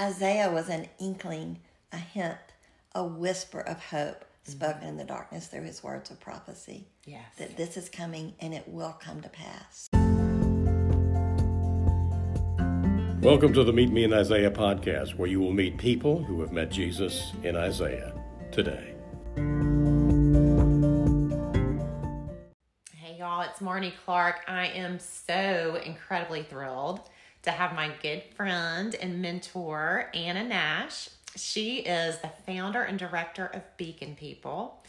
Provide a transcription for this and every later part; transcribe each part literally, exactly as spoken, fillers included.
Isaiah was an inkling, a hint, a whisper of hope spoken mm-hmm. in the darkness through his words of prophecy. Yes. That this is coming and it will come to pass. Welcome to the Meet Me in Isaiah podcast, where you will meet people who have met Jesus in Isaiah today. Hey y'all, it's Marnie Clark. I am so incredibly thrilled to have my good friend and mentor, Anna Nash. She is the founder and director of Beacon People,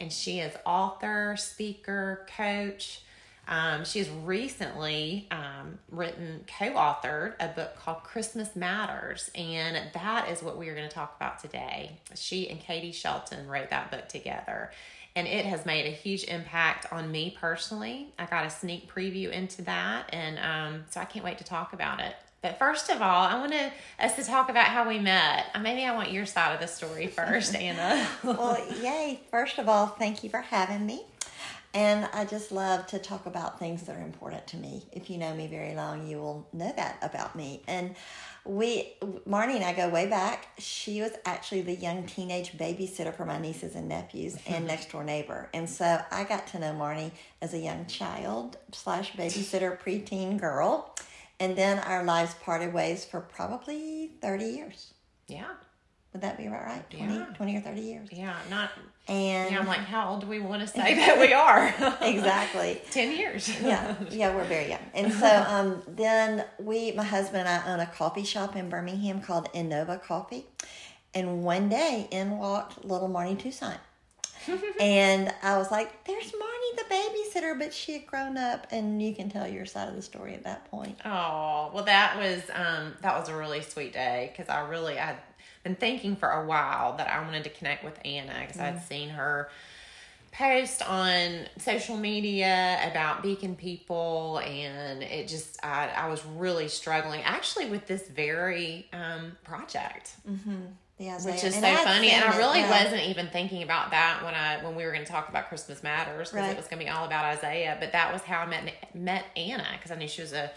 and she is author, speaker, coach. Um, she's recently um, written, co-authored a book called Christmas Matters, and that is what we are going to talk about today. She and Katie Shelton wrote that book together, and it has made a huge impact on me personally. I got a sneak preview into that, and um, so I can't wait to talk about it. But first of all, I want to, us to talk about how we met. Maybe I want your side of the story first, Anna. Well, yay. First of all, thank you for having me. And I just love to talk about things that are important to me. If you know me very long, you will know that about me. And we, Marnie and I go way back. She was actually the young teenage babysitter for my nieces and nephews and next door neighbor. And so I got to know Marnie as a young child slash babysitter preteen girl. And then our lives parted ways for probably thirty years. Yeah. Would that be about right? twenty, yeah. twenty or thirty years. Yeah, not... And yeah, I'm like, how old do we want to say that we are? Exactly. Ten years. yeah, yeah, we're very young. And so um, then we, my husband and I own a coffee shop in Birmingham called Innova Coffee. And one day in walked little Marnie Toussaint. And I was like, there's Marnie the babysitter, but she had grown up, and you can tell your side of the story at that point. Oh, well, that was um, that was a really sweet day, because I really, I been thinking for a while that I wanted to connect with Anna, because mm. I'd seen her post on social media about Beacon People, and it just, I, I was really struggling actually with this very um, project, mm-hmm. yeah, Isaiah. Which is and so I funny. And I really it, wasn't even thinking about that when I when we were going to talk about Christmas Matters, because right. it was going to be all about Isaiah. But that was how I met met Anna, because I knew she was a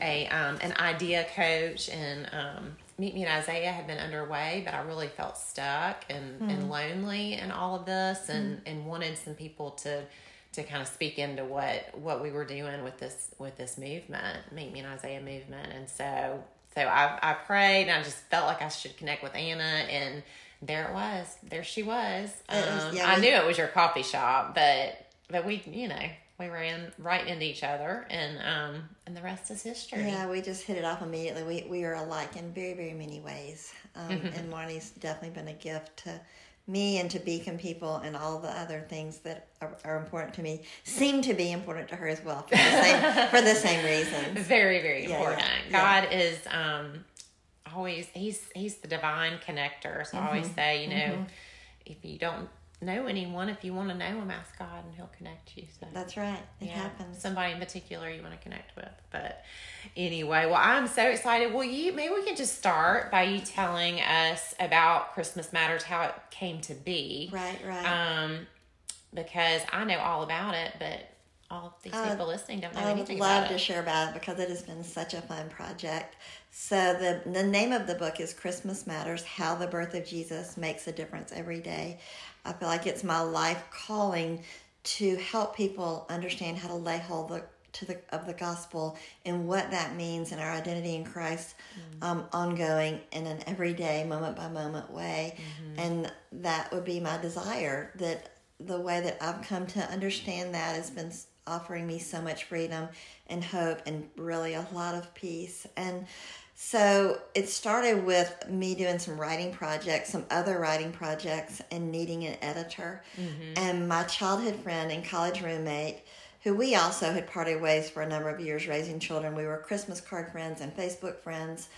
a um, an idea coach, and um Meet Me in Isaiah had been underway, but I really felt stuck and, mm. and lonely in all of this, and, mm. and wanted some people to to kind of speak into what, what we were doing with this with this movement, Meet Me in Isaiah movement. And so so I I prayed, and I just felt like I should connect with Anna, and there it was. There she was. Um, was yeah, I we, knew it was your coffee shop, but but we, you know, we ran right into each other, and um, and the rest is history. Yeah, we just hit it off immediately. We we are alike in very, very many ways. Um, mm-hmm. And Marnie's definitely been a gift to me and to Beacon People, and all the other things that are, are important to me seem to be important to her as well, for the same, for the same reasons. Very, very yeah, important. Yeah. God yeah. is um, always, he's, he's the divine connector. So mm-hmm. I always say, you know, mm-hmm. if you don't know anyone, if you want to know him, ask God and he'll connect you. So that's right. It yeah, happens. Somebody in particular you want to connect with. But anyway, well, I'm so excited. Well, you maybe we can just start by you telling us about Christmas Matters, how it came to be. Right, right. Um, because I know all about it, but all of these uh, people listening don't know I anything about it. I would love to share about it, because it has been such a fun project. So the, the name of the book is Christmas Matters, How the Birth of Jesus Makes a Difference Every Day. I feel like it's my life calling to help people understand how to lay hold the, to the, of the gospel, and what that means in our identity in Christ, mm-hmm. um, ongoing in an everyday, moment-by-moment way. Mm-hmm. And that would be my desire, that the way that I've come to understand that has been offering me so much freedom and hope, and really a lot of peace. And so it started with me doing some writing projects, some other writing projects, and needing an editor. Mm-hmm. And my childhood friend and college roommate, who we also had parted ways for a number of years raising children, we were Christmas card friends and Facebook friends,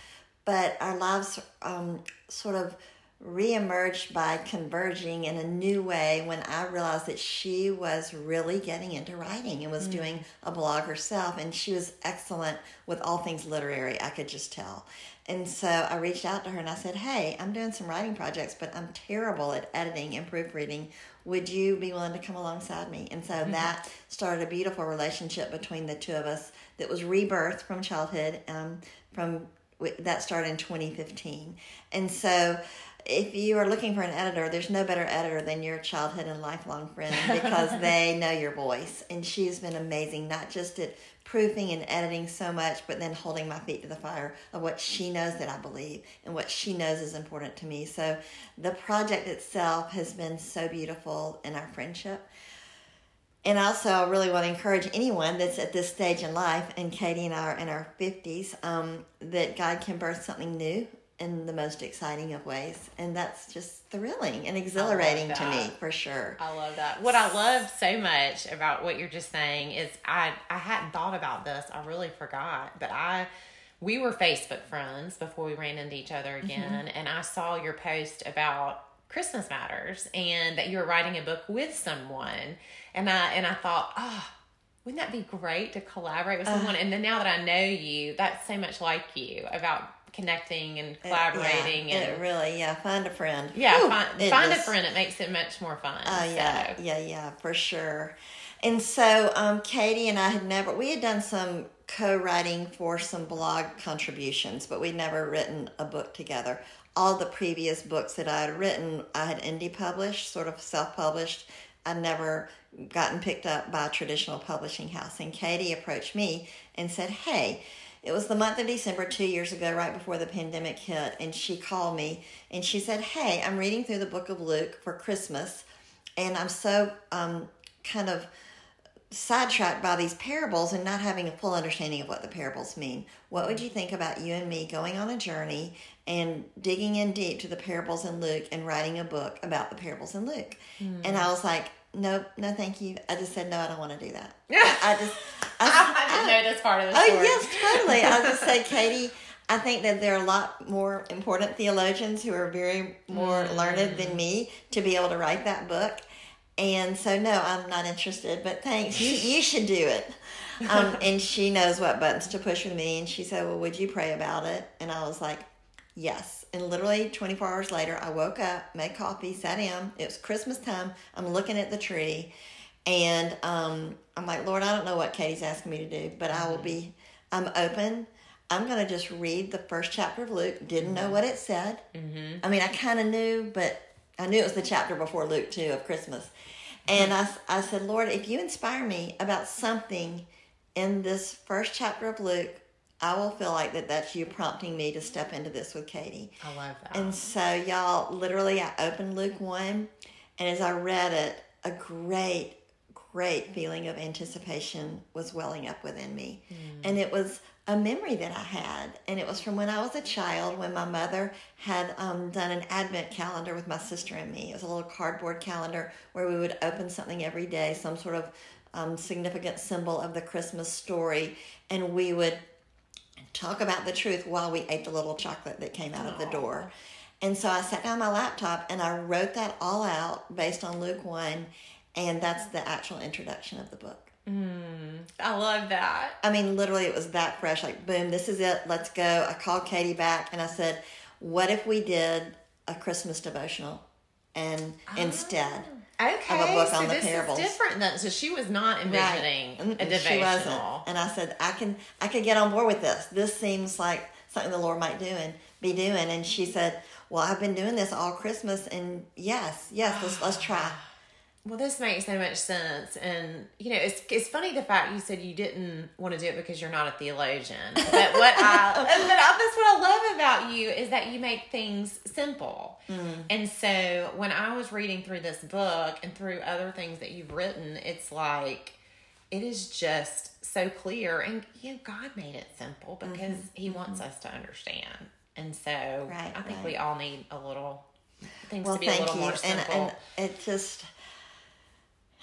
but our lives um, sort of reemerged by converging in a new way when I realized that she was really getting into writing and was mm. doing a blog herself, and she was excellent with all things literary, I could just tell. And so I reached out to her and I said, hey, I'm doing some writing projects, but I'm terrible at editing and proofreading. Would you be willing to come alongside me? And so mm-hmm. that started a beautiful relationship between the two of us that was rebirthed from childhood, um, from that started in twenty fifteen. And so if you are looking for an editor, there's no better editor than your childhood and lifelong friend, because they know your voice. And she's been amazing, not just at proofing and editing so much, but then holding my feet to the fire of what she knows that I believe and what she knows is important to me. So the project itself has been so beautiful in our friendship. And also, I really want to encourage anyone that's at this stage in life, and Katie and I are in our fifties, um, that God can birth something new in the most exciting of ways. And that's just thrilling and exhilarating to me, for sure. I love that. What I love so much about what you're just saying is I, I hadn't thought about this. I really forgot. But I we were Facebook friends before we ran into each other again. Mm-hmm. And I saw your post about Christmas Matters and that you were writing a book with someone. And I and I thought, oh, wouldn't that be great to collaborate with someone? Uh, and then now that I know you, that's so much like you about connecting and collaborating. It, yeah, and it really, yeah, find a friend. Yeah, Ooh, find, find a friend. It makes it much more fun. Oh, uh, yeah, so. yeah, yeah, for sure. And so um, Katie and I had never, we had done some co-writing for some blog contributions, but we'd never written a book together. All the previous books that I had written, I had indie published, sort of self-published. I'd never gotten picked up by a traditional publishing house. And Katie approached me and said, hey, it was the month of December two years ago, right before the pandemic hit, and she called me and she said, hey, I'm reading through the book of Luke for Christmas, and I'm so um, kind of sidetracked by these parables and not having a full understanding of what the parables mean. What would you think about you and me going on a journey and digging in deep to the parables in Luke and writing a book about the parables in Luke? Mm. And I was like, nope, no thank you. I just said, no, I don't want to do that. I just... I, I didn't I, know that's part of the story. Oh, yes, totally. I just said, Katie, I think that there are a lot more important theologians who are very more mm. learned than me to be able to write that book. And so, no, I'm not interested, but thanks. You, you should do it. Um, and she knows what buttons to push with me. And she said, well, would you pray about it? And I was like, yes. And literally twenty-four hours later, I woke up, made coffee, sat down. It was Christmas time. I'm looking at the tree. And um, I'm like, Lord, I don't know what Katie's asking me to do, but I will be, I'm open. I'm going to just read the first chapter of Luke. Didn't know what it said. Mm-hmm. I mean, I kind of knew, but I knew it was the chapter before Luke two of Christmas. And I, I said, Lord, if you inspire me about something in this first chapter of Luke, I will feel like that that's you prompting me to step into this with Katie. I love that. And so, y'all, literally, I opened Luke one, and as I read it, a great Great feeling of anticipation was welling up within me. Mm. And it was a memory that I had. And it was from when I was a child, when my mother had um, done an advent calendar with my sister and me. It was a little cardboard calendar where we would open something every day, some sort of um, significant symbol of the Christmas story. And we would talk about the truth while we ate the little chocolate that came out Aww. Of the door. And so I sat down on my laptop and I wrote that all out based on Luke one. And that's the actual introduction of the book. Mm, I love that. I mean, literally, it was that fresh. Like, boom, this is it. Let's go. I called Katie back and I said, what if we did a Christmas devotional and oh, instead okay. of a book so on the parables? Okay, so this is different. Then. So she was not envisioning right. a devotional. She wasn't. And I said, I can, I could get on board with this. This seems like something the Lord might do and be doing. And she said, well, I've been doing this all Christmas. And yes, yes, let's, let's try. Well, this makes so much sense. And, you know, it's it's funny the fact you said you didn't want to do it because you're not a theologian. But what I, but that's what I love about you is that you make things simple. Mm. And so when I was reading through this book and through other things that you've written, it's like, it is just so clear. And, you know, God made it simple because mm-hmm. he mm-hmm. wants us to understand. And so right, I think right. we all need a little, things well, to be a little you. more simple. And, and it just...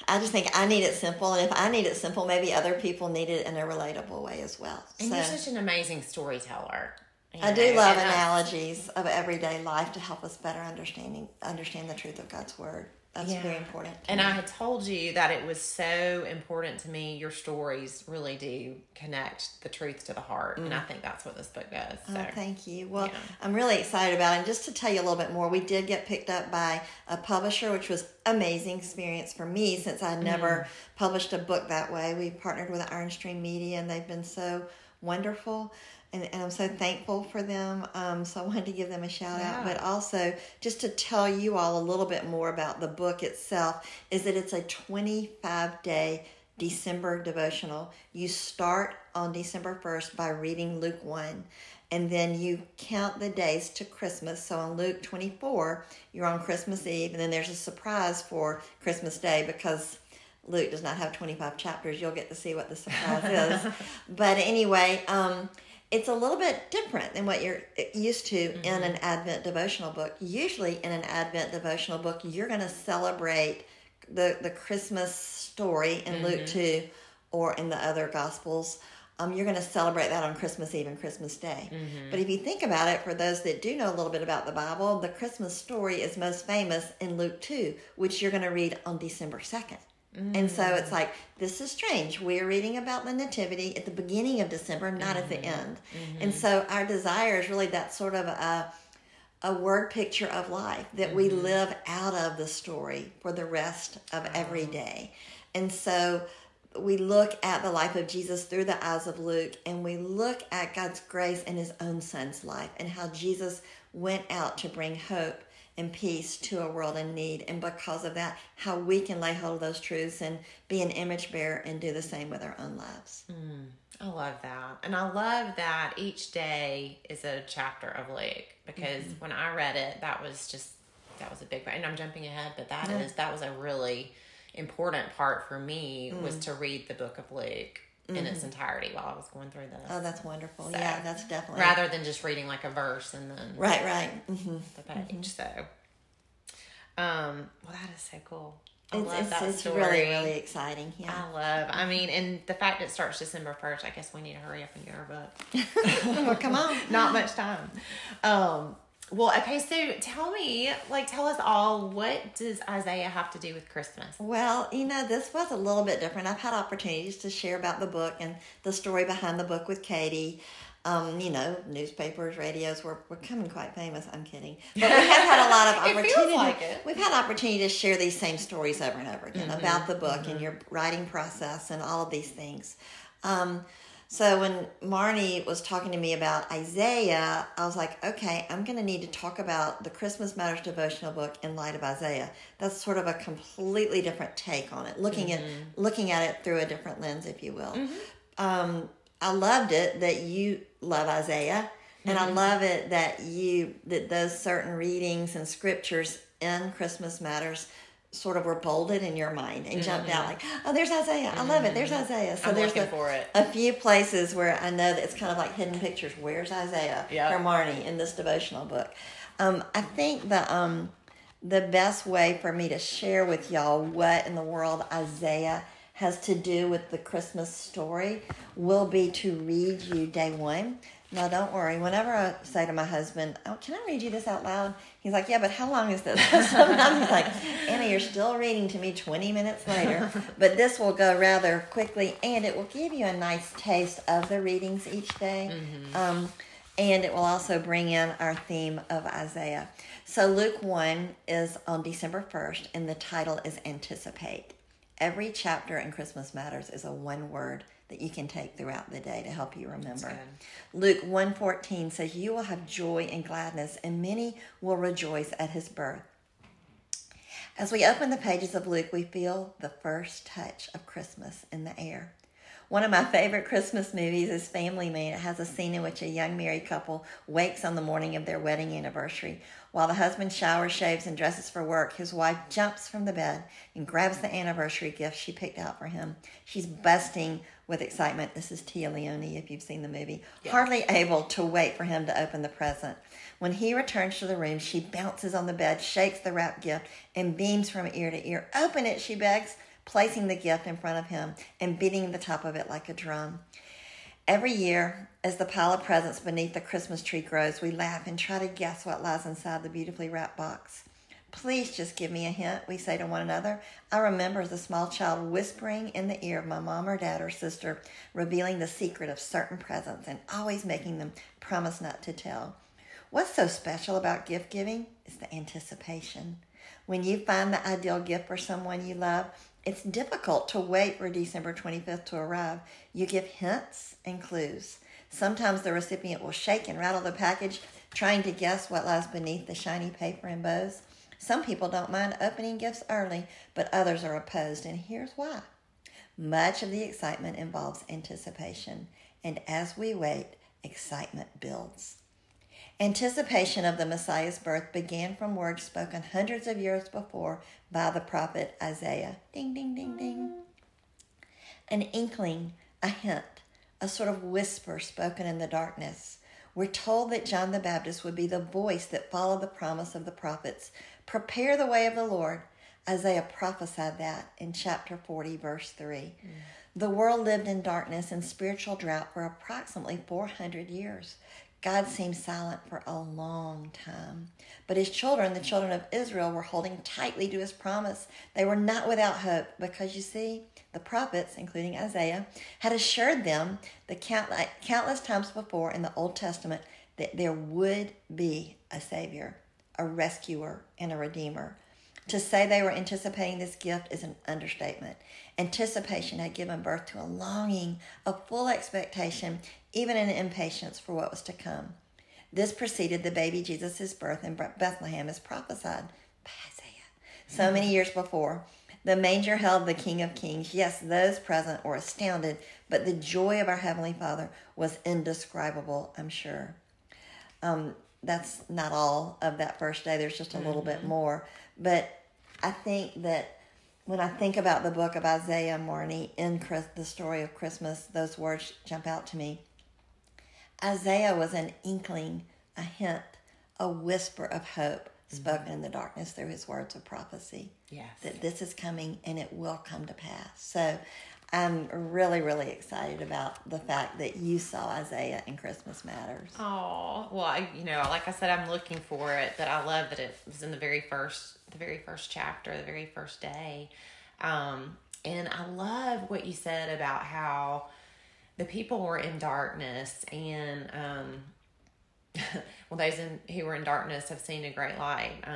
I just think I need it simple, and if I need it simple, maybe other people need it in a relatable way as well. And so, you're such an amazing storyteller. You know? I do love and analogies I, of everyday life to help us better understanding understand the truth of God's Word. That's yeah. very important to And me. I had told you that it was so important to me. Your stories really do connect the truth to the heart, mm. and I think that's what this book does. So. Oh, thank you. Well, yeah. I'm really excited about it. And just to tell you a little bit more, we did get picked up by a publisher, which was an amazing experience for me since I never mm. published a book that way. We partnered with Iron Stream Media, and they've been so wonderful. and, and I'm so thankful for them. Um, so I wanted to give them a shout yeah. out, but also just to tell you all a little bit more about the book itself is that it's a twenty-five day December devotional. You start on December first by reading Luke one, and then you count the days to Christmas. So on Luke twenty-four, you're on Christmas Eve, and then there's a surprise for Christmas Day because Luke does not have twenty-five chapters. You'll get to see what the surprise is. But anyway, um, it's a little bit different than what you're used to mm-hmm. in an Advent devotional book. Usually in an Advent devotional book, you're going to celebrate the, the Christmas story in mm-hmm. Luke two or in the other Gospels. Um, you're going to celebrate that on Christmas Eve and Christmas Day. Mm-hmm. But if you think about it, for those that do know a little bit about the Bible, the Christmas story is most famous in Luke two, which you're going to read on December second. Mm. And so it's like, this is strange. We're reading about the Nativity at the beginning of December, not mm-hmm. at the end. Mm-hmm. And so our desire is really that sort of a, a word picture of life, that mm-hmm. we live out of the story for the rest of every day. And so we look at the life of Jesus through the eyes of Luke, and we look at God's grace and his own son's life and how Jesus went out to bring hope and peace to a world in need, and because of that, how we can lay hold of those truths and be an image bearer and do the same with our own lives. Mm, I love that. And I love that each day is a chapter of Luke, because mm-hmm. when I read it, that was just, that was a big part. And I'm jumping ahead, but that mm. is, that was a really important part for me mm. was to read the book of Luke in its entirety while I was going through this. Oh, that's wonderful. So, yeah, that's definitely. Rather than just reading like a verse and then. Right, right. Mm-hmm. The page. Mm-hmm. So, um, well, that is so cool. I it's, love it's, that it's story. It's really, really exciting. Yeah. I love, I mean, and the fact that it starts December first, I guess we need to hurry up and get our book. Well, come on. Not much time. Um, Well, okay, so tell me, like, tell us all, what does Isaiah have to do with Christmas? Well, you know, this was a little bit different. I've had opportunities to share about the book and the story behind the book with Katie. Um, you know, newspapers, radios, we're, we're becoming quite famous. I'm kidding. But we have had a lot of opportunity. It feels like it. We've had opportunity to share these same stories over and over again mm-hmm. about the book mm-hmm. and your writing process and all of these things. Um So when Marnie was talking to me about Isaiah, I was like, okay, I'm going to need to talk about the Christmas Matters devotional book in light of Isaiah. That's sort of a completely different take on it, looking mm-hmm. at looking at it through a different lens, if you will. Mm-hmm. Um, I loved it that you love Isaiah, mm-hmm. and I love it that you that those certain readings and scriptures in Christmas Matters sort of were bolded in your mind and jumped mm-hmm. out like, oh, there's Isaiah. Mm-hmm. I love it. There's Isaiah. So I'm there's a, for it. a few places where I know that it's kind of like hidden pictures. Where's Isaiah yep. for Marnie in this devotional book? Um, I think the um, the best way for me to share with y'all what in the world Isaiah has to do with the Christmas story will be to read you day one. Now, don't worry. Whenever I say to my husband, oh, can I read you this out loud? He's like, yeah, but how long is this? Sometimes he's like, Anna, you're still reading to me twenty minutes later. But this will go rather quickly, and it will give you a nice taste of the readings each day. Mm-hmm. Um, and it will also bring in our theme of Isaiah. So Luke one is on December first, and the title is Anticipate. Every chapter in Christmas Matters is a one-word that you can take throughout the day to help you remember. Luke one fourteen says, you will have joy and gladness, and many will rejoice at his birth. As we open the pages of Luke, we feel the first touch of Christmas in the air. One of my favorite Christmas movies is Family Man. It has a scene in which a young married couple wakes on the morning of their wedding anniversary. While the husband showers, shaves, and dresses for work, his wife jumps from the bed and grabs the anniversary gift she picked out for him. She's busting with excitement. This is Tia Leone, if you've seen the movie. Yes. Hardly able to wait for him to open the present. When he returns to the room, she bounces on the bed, shakes the wrapped gift, and beams from ear to ear. Open it, she begs, placing the gift in front of him and beating the top of it like a drum. Every year, as the pile of presents beneath the Christmas tree grows, we laugh and try to guess what lies inside the beautifully wrapped box. Please just give me a hint, we say to one another. I remember as a small child whispering in the ear of my mom or dad or sister, revealing the secret of certain presents and always making them promise not to tell. What's so special about gift giving is the anticipation. When you find the ideal gift for someone you love, it's difficult to wait for December twenty-fifth to arrive. You give hints and clues. Sometimes the recipient will shake and rattle the package, trying to guess what lies beneath the shiny paper and bows. Some people don't mind opening gifts early, but others are opposed, and here's why. Much of the excitement involves anticipation, and as we wait, excitement builds. Anticipation of the Messiah's birth began from words spoken hundreds of years before by the prophet Isaiah. Ding, ding, ding, ding. An inkling, a hint, a sort of whisper spoken in the darkness. We're told that John the Baptist would be the voice that followed the promise of the prophets. Prepare the way of the Lord. Isaiah prophesied that in chapter forty, verse three. Mm. The world lived in darkness and spiritual drought for approximately four hundred years. God seemed silent for a long time. But his children, the children of Israel, were holding tightly to his promise. They were not without hope because, you see, the prophets, including Isaiah, had assured them the count- countless times before in the Old Testament that there would be a Savior, a rescuer, and a Redeemer. To say they were anticipating this gift is an understatement. Anticipation had given birth to a longing, a full expectation, even an impatience for what was to come. This preceded the baby Jesus' birth in Bethlehem as prophesied by Isaiah so many years before. The manger held the King of Kings. Yes, those present were astounded, but the joy of our Heavenly Father was indescribable, I'm sure. Um, that's not all of that first day. There's just a little bit more. But I think that when I think about the book of Isaiah, Marnie, in the story of Christmas, those words jump out to me. Isaiah was an inkling, a hint, a whisper of hope spoken mm-hmm. in the darkness through his words of prophecy. Yes. That this is coming and it will come to pass. So I'm really, really excited about the fact that you saw Isaiah in Christmas Matters. Oh, well, I, you know, like I said, I'm looking for it, but I love that it was in the very first, the very first chapter, the very first day. Um, and I love what you said about how the people were in darkness and, um, well, those in, who were in darkness have seen a great light. Um,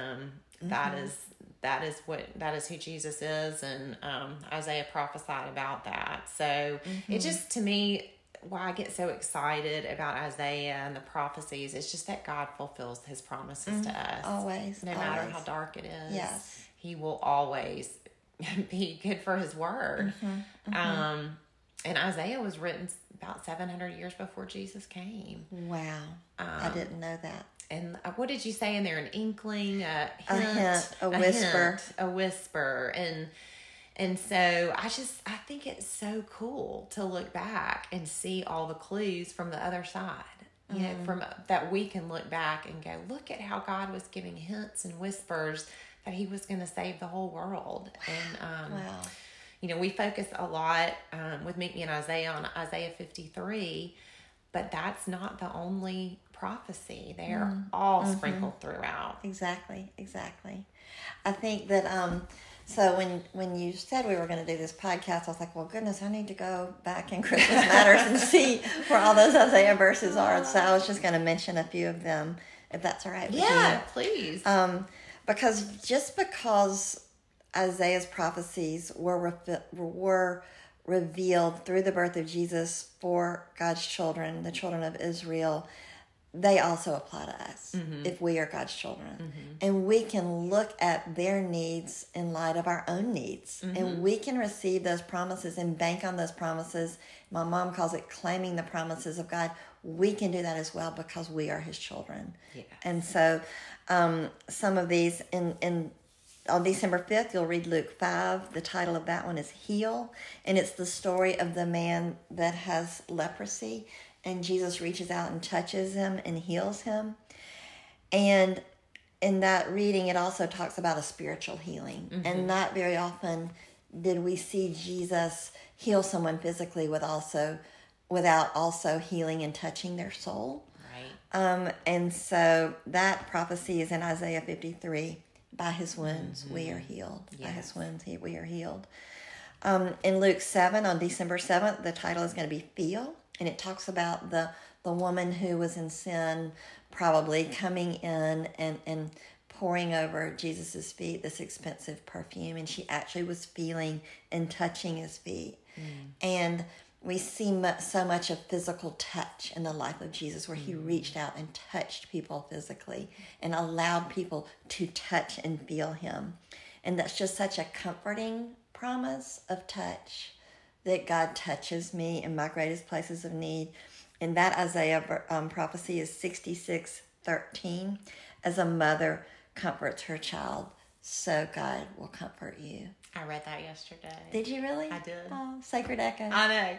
mm-hmm. that is, That is what, that is who Jesus is. And, um, Isaiah prophesied about that. So mm-hmm. it just, to me, why I get so excited about Isaiah and the prophecies, it's just that God fulfills his promises mm-hmm. to us. Always. No always. Matter how dark it is. Yes. He will always be good for his word. Mm-hmm. Mm-hmm. Um, and Isaiah was written about seven hundred years before Jesus came. Wow. Um, I didn't know that. And what did you say in there? An inkling, a hint, a, hint, a, a whisper, hint, a whisper. And, and so I just, I think it's so cool to look back and see all the clues from the other side, you mm-hmm. know, from that we can look back and go, look at how God was giving hints and whispers that he was going to save the whole world. And, um, wow. you know, we focus a lot, um, with Meet Me in Isaiah on Isaiah fifty-three, but that's not the only prophecy. They're mm-hmm. all sprinkled mm-hmm. throughout. Exactly, exactly. I think that, um, so when, when you said we were going to do this podcast, I was like, well, goodness, I need to go back in Christmas Matters and see where all those Isaiah verses are. So I was just going to mention a few of them, if that's all right with you. Yeah, please. Um, because just because Isaiah's prophecies were were revealed through the birth of Jesus for God's children, the children of Israel, they also apply to us mm-hmm. if we are God's children. Mm-hmm. And we can look at their needs in light of our own needs. Mm-hmm. And we can receive those promises and bank on those promises. My mom calls it claiming the promises of God. We can do that as well because we are his children. Yeah. And so um, some of these, in, in on December fifth, you'll read Luke five. The title of that one is Heal. And it's the story of the man that has leprosy. And Jesus reaches out and touches him and heals him. And in that reading, it also talks about a spiritual healing. Mm-hmm. And not very often did we see Jesus heal someone physically with also, without also healing and touching their soul. Right. Um, and so that prophecy is in Isaiah fifty-three. By his wounds, mm-hmm. we are healed. Yes. By his wounds, we are healed. Um, in Luke seven, on December seventh, the title is going to be Feel. And it talks about the, the woman who was in sin, probably coming in and, and pouring over Jesus' feet this expensive perfume. And she actually was feeling and touching his feet. Mm. And We see so much of physical touch in the life of Jesus, where he reached out and touched people physically and allowed people to touch and feel him. And that's just such a comforting promise of touch, that God touches me in my greatest places of need. And that Isaiah um, prophecy is sixty-six thirteen. As a mother comforts her child, so God will comfort you. I read that yesterday. Did you really? I did. Oh, Sacred Echo. I know.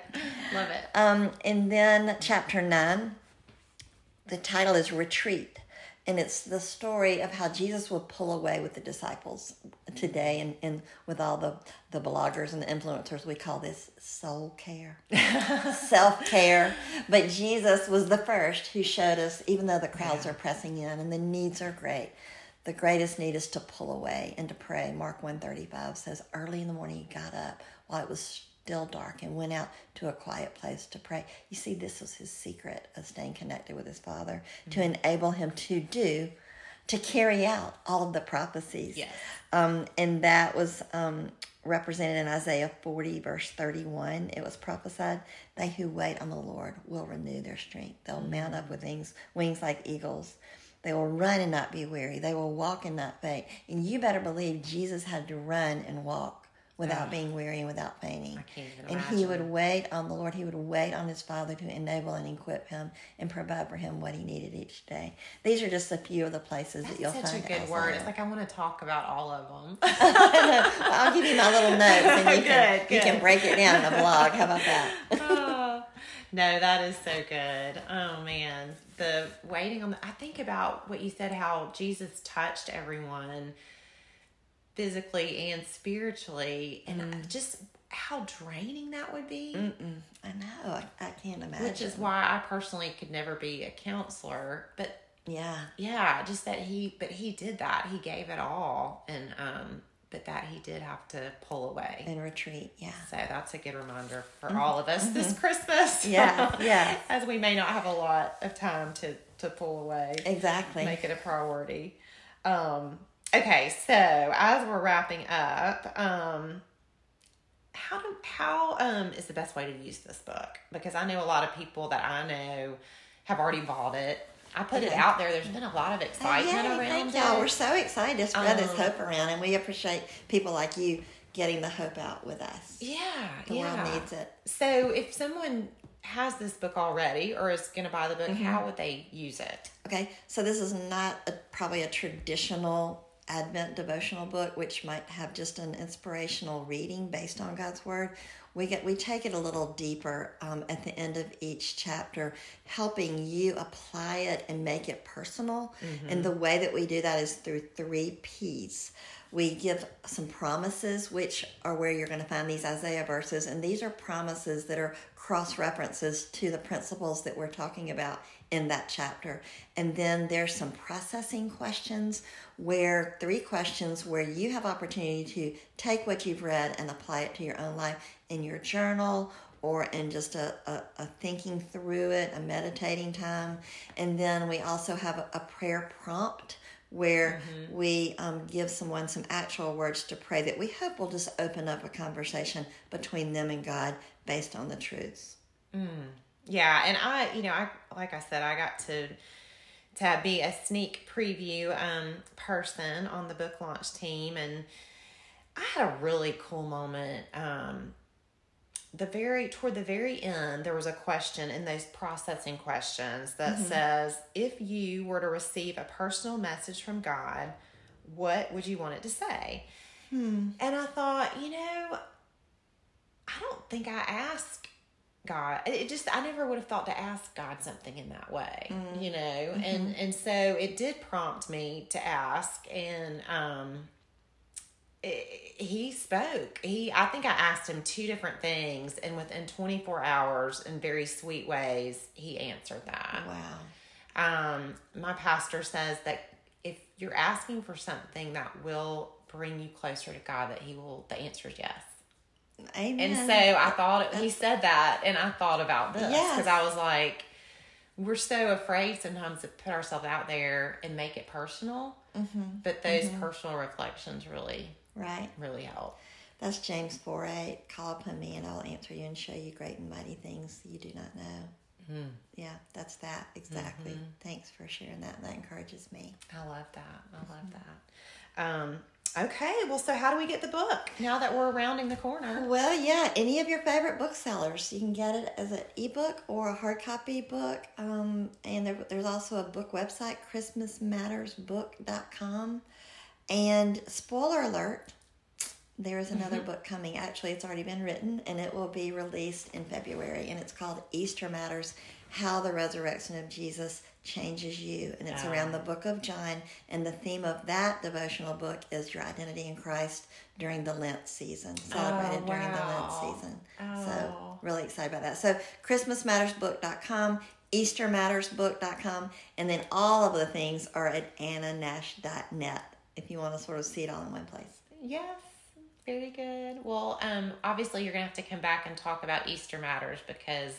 Love it. Um, and then chapter nine, the title is Retreat. And it's the story of how Jesus will pull away with the disciples today, and, and with all the, the bloggers and the influencers. We call this soul care, self-care. But Jesus was the first who showed us, even though the crowds yeah. are pressing in and the needs are great, the greatest need is to pull away and to pray. Mark one thirty-five says, early in the morning he got up while it was still dark and went out to a quiet place to pray. You see, this was his secret of staying connected with his Father, mm-hmm. to enable him to do, to carry out all of the prophecies. Yes. Um, and that was um, represented in Isaiah forty, verse thirty-one. It was prophesied, they who wait on the Lord will renew their strength. They'll mm-hmm. mount up with wings, wings like eagles. They will run and not be weary. They will walk and not faint. And you better believe Jesus had to run and walk without oh. being weary and without fainting. I can't even and imagine. He would wait on the Lord. He would wait on his Father to enable and equip him and provide for him what he needed each day. These are just a few of the places That's that you'll find. That's such a good Isaiah. Word. It's like I want to talk about all of them. well, I'll give you my little notes, and you, good, can, good. you can break it down in a blog. How about that? oh, no, that is so good. Oh, man. The waiting on the... I think about what you said, how Jesus touched everyone physically and spiritually, and mm. just how draining that would be. Mm-mm. I know. I, I can't imagine. Which is why I personally could never be a counselor, but yeah, yeah, just that he, but he did that. He gave it all, and um, but that he did have to pull away and retreat. Yeah. So that's a good reminder for mm-hmm. all of us mm-hmm. this Christmas. Yeah, yeah. As we may not have a lot of time to to pull away. Exactly. Make it a priority. Um. Okay, so as we're wrapping up, um, how do, how um, is the best way to use this book? Because I know a lot of people that I know have already bought it. I put yeah. it out there. There's been a lot of excitement oh, yeah, around it. Y'all. We're so excited to spread um, this hope around, and we appreciate people like you getting the hope out with us. Yeah, the yeah. world needs it. So if someone has this book already or is going to buy the book, mm-hmm. how would they use it? Okay, so this is not a, probably a traditional Advent devotional book, which might have just an inspirational reading based on God's Word. We get we take it a little deeper um, at the end of each chapter, helping you apply it and make it personal. Mm-hmm. And the way that we do that is through three P's. We give some promises, which are where you're going to find these Isaiah verses. And these are promises that are cross-references to the principles that we're talking about in that chapter. And then there's some processing questions, where three questions where you have opportunity to take what you've read and apply it to your own life in your journal, or in just a, a, a thinking through it, a meditating time. And then we also have a, a prayer prompt, where mm-hmm. we um, give someone some actual words to pray that we hope will just open up a conversation between them and God based on the truths. Mm. Yeah, and I, you know, I like I said, I got to to be a sneak preview um, person on the book launch team, and I had a really cool moment. Um, the very toward the very end, there was a question in those processing questions that mm-hmm. says, if you were to receive a personal message from God, what would you want it to say? Hmm. And I thought, you know, I don't think I asked God. It just, I never would have thought to ask God something in that way, mm. you know? Mm-hmm. And, and so it did prompt me to ask, and, um, it, he spoke. He, I think I asked him two different things, and within twenty-four hours, in very sweet ways, he answered that. Wow. Um, my pastor says that if you're asking for something that will bring you closer to God, that he will, the answer is yes. Amen. And so I thought, it, he said that, and I thought about this, because yes. I was like, we're so afraid sometimes to put ourselves out there and make it personal, mm-hmm. but those mm-hmm. personal reflections really, right. really help. That's James four eight. Call upon me and I'll answer you and show you great and mighty things you do not know. Mm. Yeah, that's that. Exactly. Mm-hmm. Thanks for sharing that. That encourages me. I love that. I love that. Um, okay, well, so how do we get the book now that we're rounding the corner? Well, yeah, any of your favorite booksellers. You can get it as an ebook or a hard copy book. Um, and there, there's also a book website, christmas matters book dot com. And spoiler alert, there is another mm-hmm. book coming. Actually, it's already been written, and it will be released in February. And it's called Easter Matters, How the Resurrection of Jesus Changes You. And it's ah. around the book of John. And the theme of that devotional book is your identity in Christ during the Lent season. Celebrated oh, wow. during the Lent season. Oh. So really excited about that. So christmas matters book dot com, easter matters book dot com, and then all of the things are at anna nash dot net if you want to sort of see it all in one place. Yes. Very good. Well, um, obviously you're going to have to come back and talk about Easter Matters, because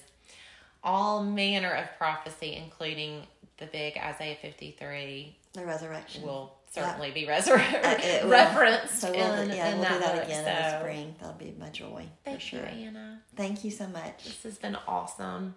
all manner of prophecy, including the big Isaiah fifty-three, the resurrection, will certainly yeah. be resurrected, uh, referenced. So we'll, in, yeah, in we'll that do that book. again so, in the spring. That'll be my joy. Thank for sure. you, Anna. Thank you so much. This has been awesome.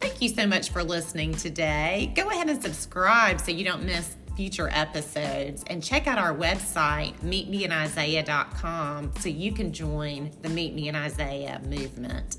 Thank you so much for listening today. Go ahead and subscribe so you don't miss future episodes, and check out our website, meet me in isaiah dot com, so you can join the Meet Me in Isaiah movement.